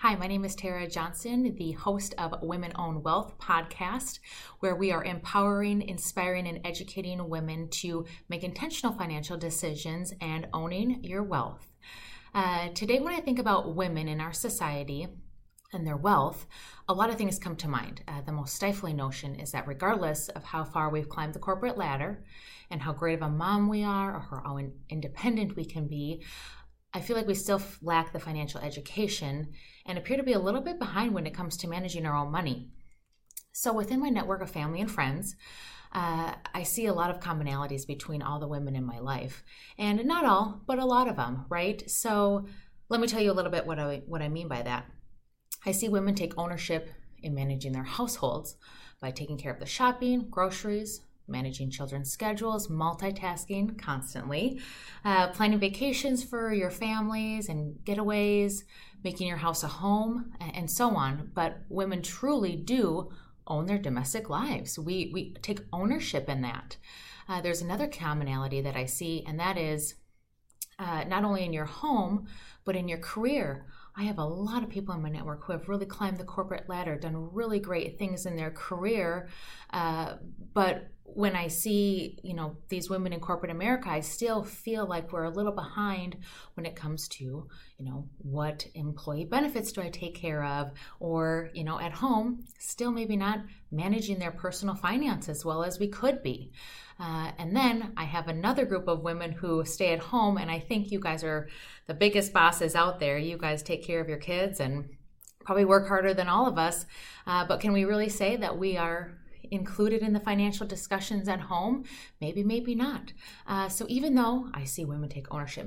Hi, my name is Tara Johnson, the host of Women Own Wealth podcast, where we are empowering, inspiring, and educating women to make intentional financial decisions and owning your wealth. Today, when I think about women in our society and their wealth, a lot of things come to mind. The most stifling notion is that regardless of how far we've climbed the corporate ladder and how great of a mom we are or how independent we can be, I feel like we still lack the financial education and appear to be a little bit behind when it comes to managing our own money. So within my network of family and friends, I see a lot of commonalities between all the women in my life, and not all, but a lot of them, right? So let me tell you a little bit what I mean by that. I see women take ownership in managing their households by taking care of the shopping, groceries, managing children's schedules, multitasking constantly, planning vacations for your families and getaways, making your house a home, and so on. But women truly do own their domestic lives. We take ownership in that. There's another commonality that I see, and that is not only in your home, but in your career. I have a lot of people in my network who have really climbed the corporate ladder, done really great things in their career, but when I see, these women in corporate America, I still feel like we're a little behind when it comes to, what employee benefits do I take care of? Or, at home, still maybe not managing their personal finance as well as we could be. And then I have another group of women who stay at home, and I think you guys are the biggest bosses out there. You guys take care of your kids and probably work harder than all of us. But can we really say that we are included in the financial discussions at home? Maybe not. So even though I see women take ownership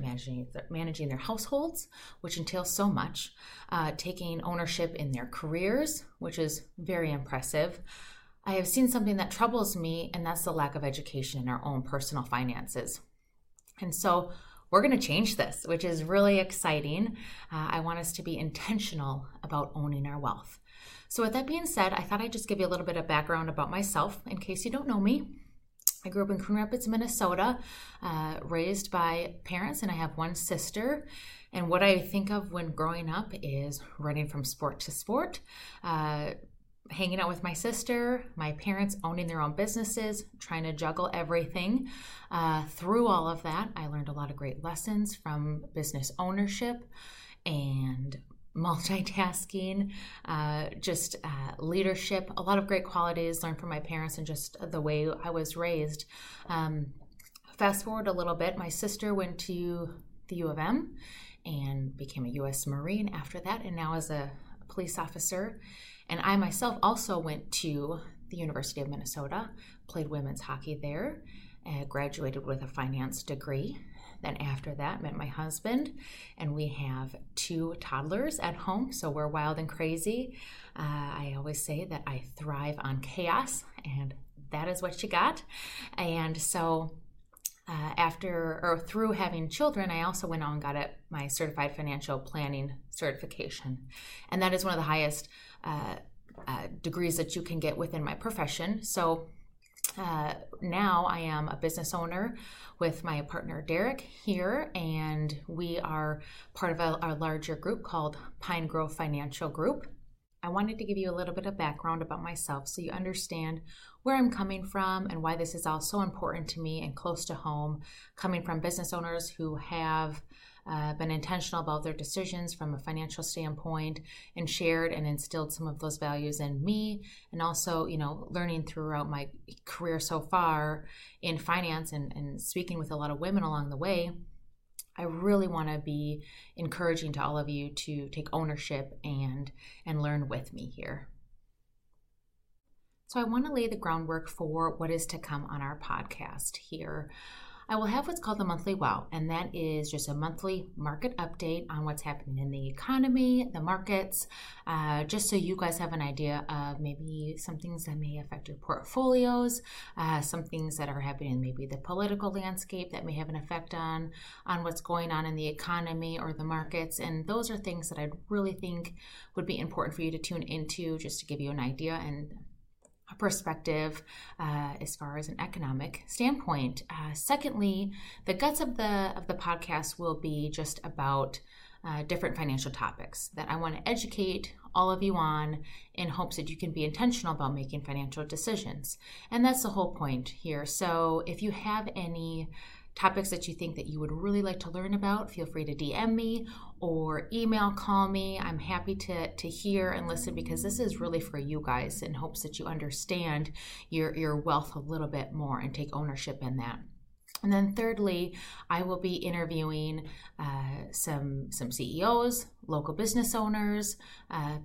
managing their households, which entails so much, taking ownership in their careers, which is very impressive, I have seen something that troubles me, and that's the lack of education in our own personal finances. And so we're going to change this, which is really exciting. I want us to be intentional about owning our wealth. So with that being said, I thought I'd just give you a little bit of background about myself in case you don't know me. I grew up in Coon Rapids, Minnesota, raised by parents, and I have one sister. And what I think of when growing up is running from sport to sport, hanging out with my sister, my parents owning their own businesses, trying to juggle everything. Through all of that, I learned a lot of great lessons from business ownership and multitasking, leadership, a lot of great qualities learned from my parents and just the way I was raised. Fast forward a little bit, my sister went to the U of M and became a U.S. Marine after that, and now is a police officer. And I myself also went to the University of Minnesota, played women's hockey there, graduated with a finance degree. Then after that, met my husband, and we have two toddlers at home, so we're wild and crazy. I always say that I thrive on chaos, and that is what you got. And so through having children, I also went on and got my certified financial planning certification. And that is one of the highest degrees that you can get within my profession. So now I am a business owner with my partner Derek here, and we are part of our larger group called Pine Grove Financial Group. I wanted to give you a little bit of background about myself so you understand where I'm coming from and why this is all so important to me and close to home, coming from business owners who have been intentional about their decisions from a financial standpoint and shared and instilled some of those values in me, and also learning throughout my career so far in finance and speaking with a lot of women along the way. I really want to be encouraging to all of you to take ownership and learn with me here. So I want to lay the groundwork for what is to come on our podcast here. I will have what's called the monthly wow, and that is just a monthly market update on what's happening in the economy, the markets, just so you guys have an idea of maybe some things that may affect your portfolios, some things that are happening in maybe the political landscape that may have an effect on what's going on in the economy or the markets. And those are things that I really think would be important for you to tune into, just to give you an idea and perspective as far as an economic standpoint. Secondly, the guts of the podcast will be just about different financial topics that I want to educate all of you on in hopes that you can be intentional about making financial decisions. And that's the whole point here. So if you have any topics that you think that you would really like to learn about, feel free to DM me or email, call me. I'm happy to hear and listen, because this is really for you guys in hopes that you understand your wealth a little bit more and take ownership in that. And then thirdly, I will be interviewing some CEOs, local business owners,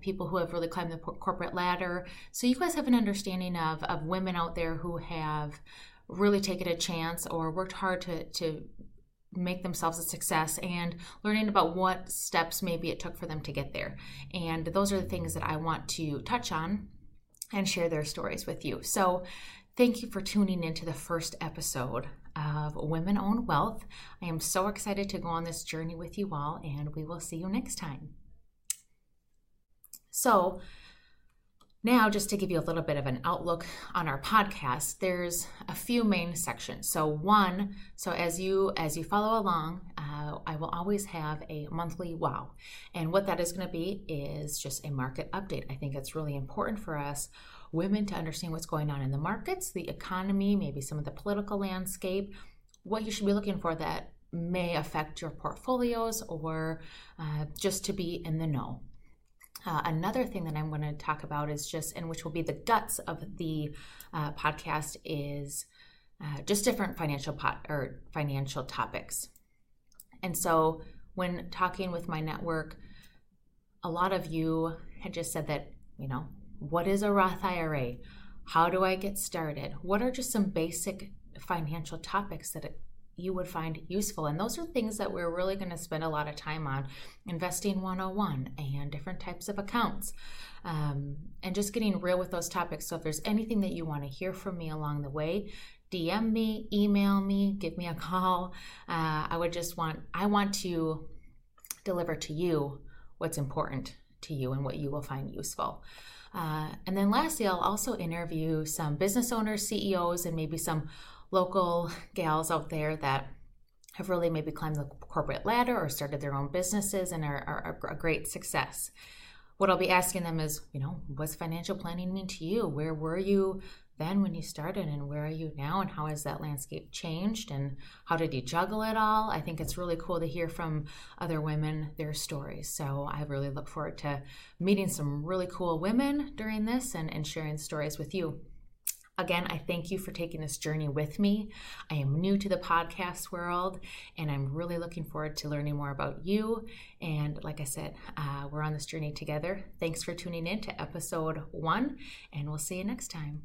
people who have really climbed the corporate ladder. So you guys have an understanding of women out there who have really taken a chance or worked hard to make themselves a success, and learning about what steps maybe it took for them to get there. And those are the things that I want to touch on and share their stories with you. So thank you for tuning into the first episode of Women Own Wealth. I am so excited to go on this journey with you all, and we will see you next time. So now, just to give you a little bit of an outlook on our podcast, there's a few main sections. So one, so as you follow along, I will always have a monthly wow. And what that is going to be is just a market update. I think it's really important for us women to understand what's going on in the markets, the economy, maybe some of the political landscape, what you should be looking for that may affect your portfolios, or just to be in the know. Another thing that I'm going to talk about is just, and which will be the guts of the podcast, is just different financial topics. And so when talking with my network, a lot of you had just said that, you know, what is a Roth IRA? How do I get started? What are just some basic financial topics that you would find useful? And those are things that we're really going to spend a lot of time on, investing 101 and different types of accounts, and just getting real with those topics. So if there's anything that you want to hear from me along the way, DM me, email me, give me a call. I want to deliver to you what's important to you and what you will find useful. And then lastly, I'll also interview some business owners, CEOs, and maybe some local gals out there that have really maybe climbed the corporate ladder or started their own businesses and are a great success. What I'll be asking them is, you know, what's financial planning mean to you? Where were you then when you started, and where are you now, and how has that landscape changed, and how did you juggle it all? I think it's really cool to hear from other women, their stories. So I really look forward to meeting some really cool women during this and sharing stories with you. Again, I thank you for taking this journey with me. I am new to the podcast world, and I'm really looking forward to learning more about you. And like I said, we're on this journey together. Thanks for tuning in to episode 1, and we'll see you next time.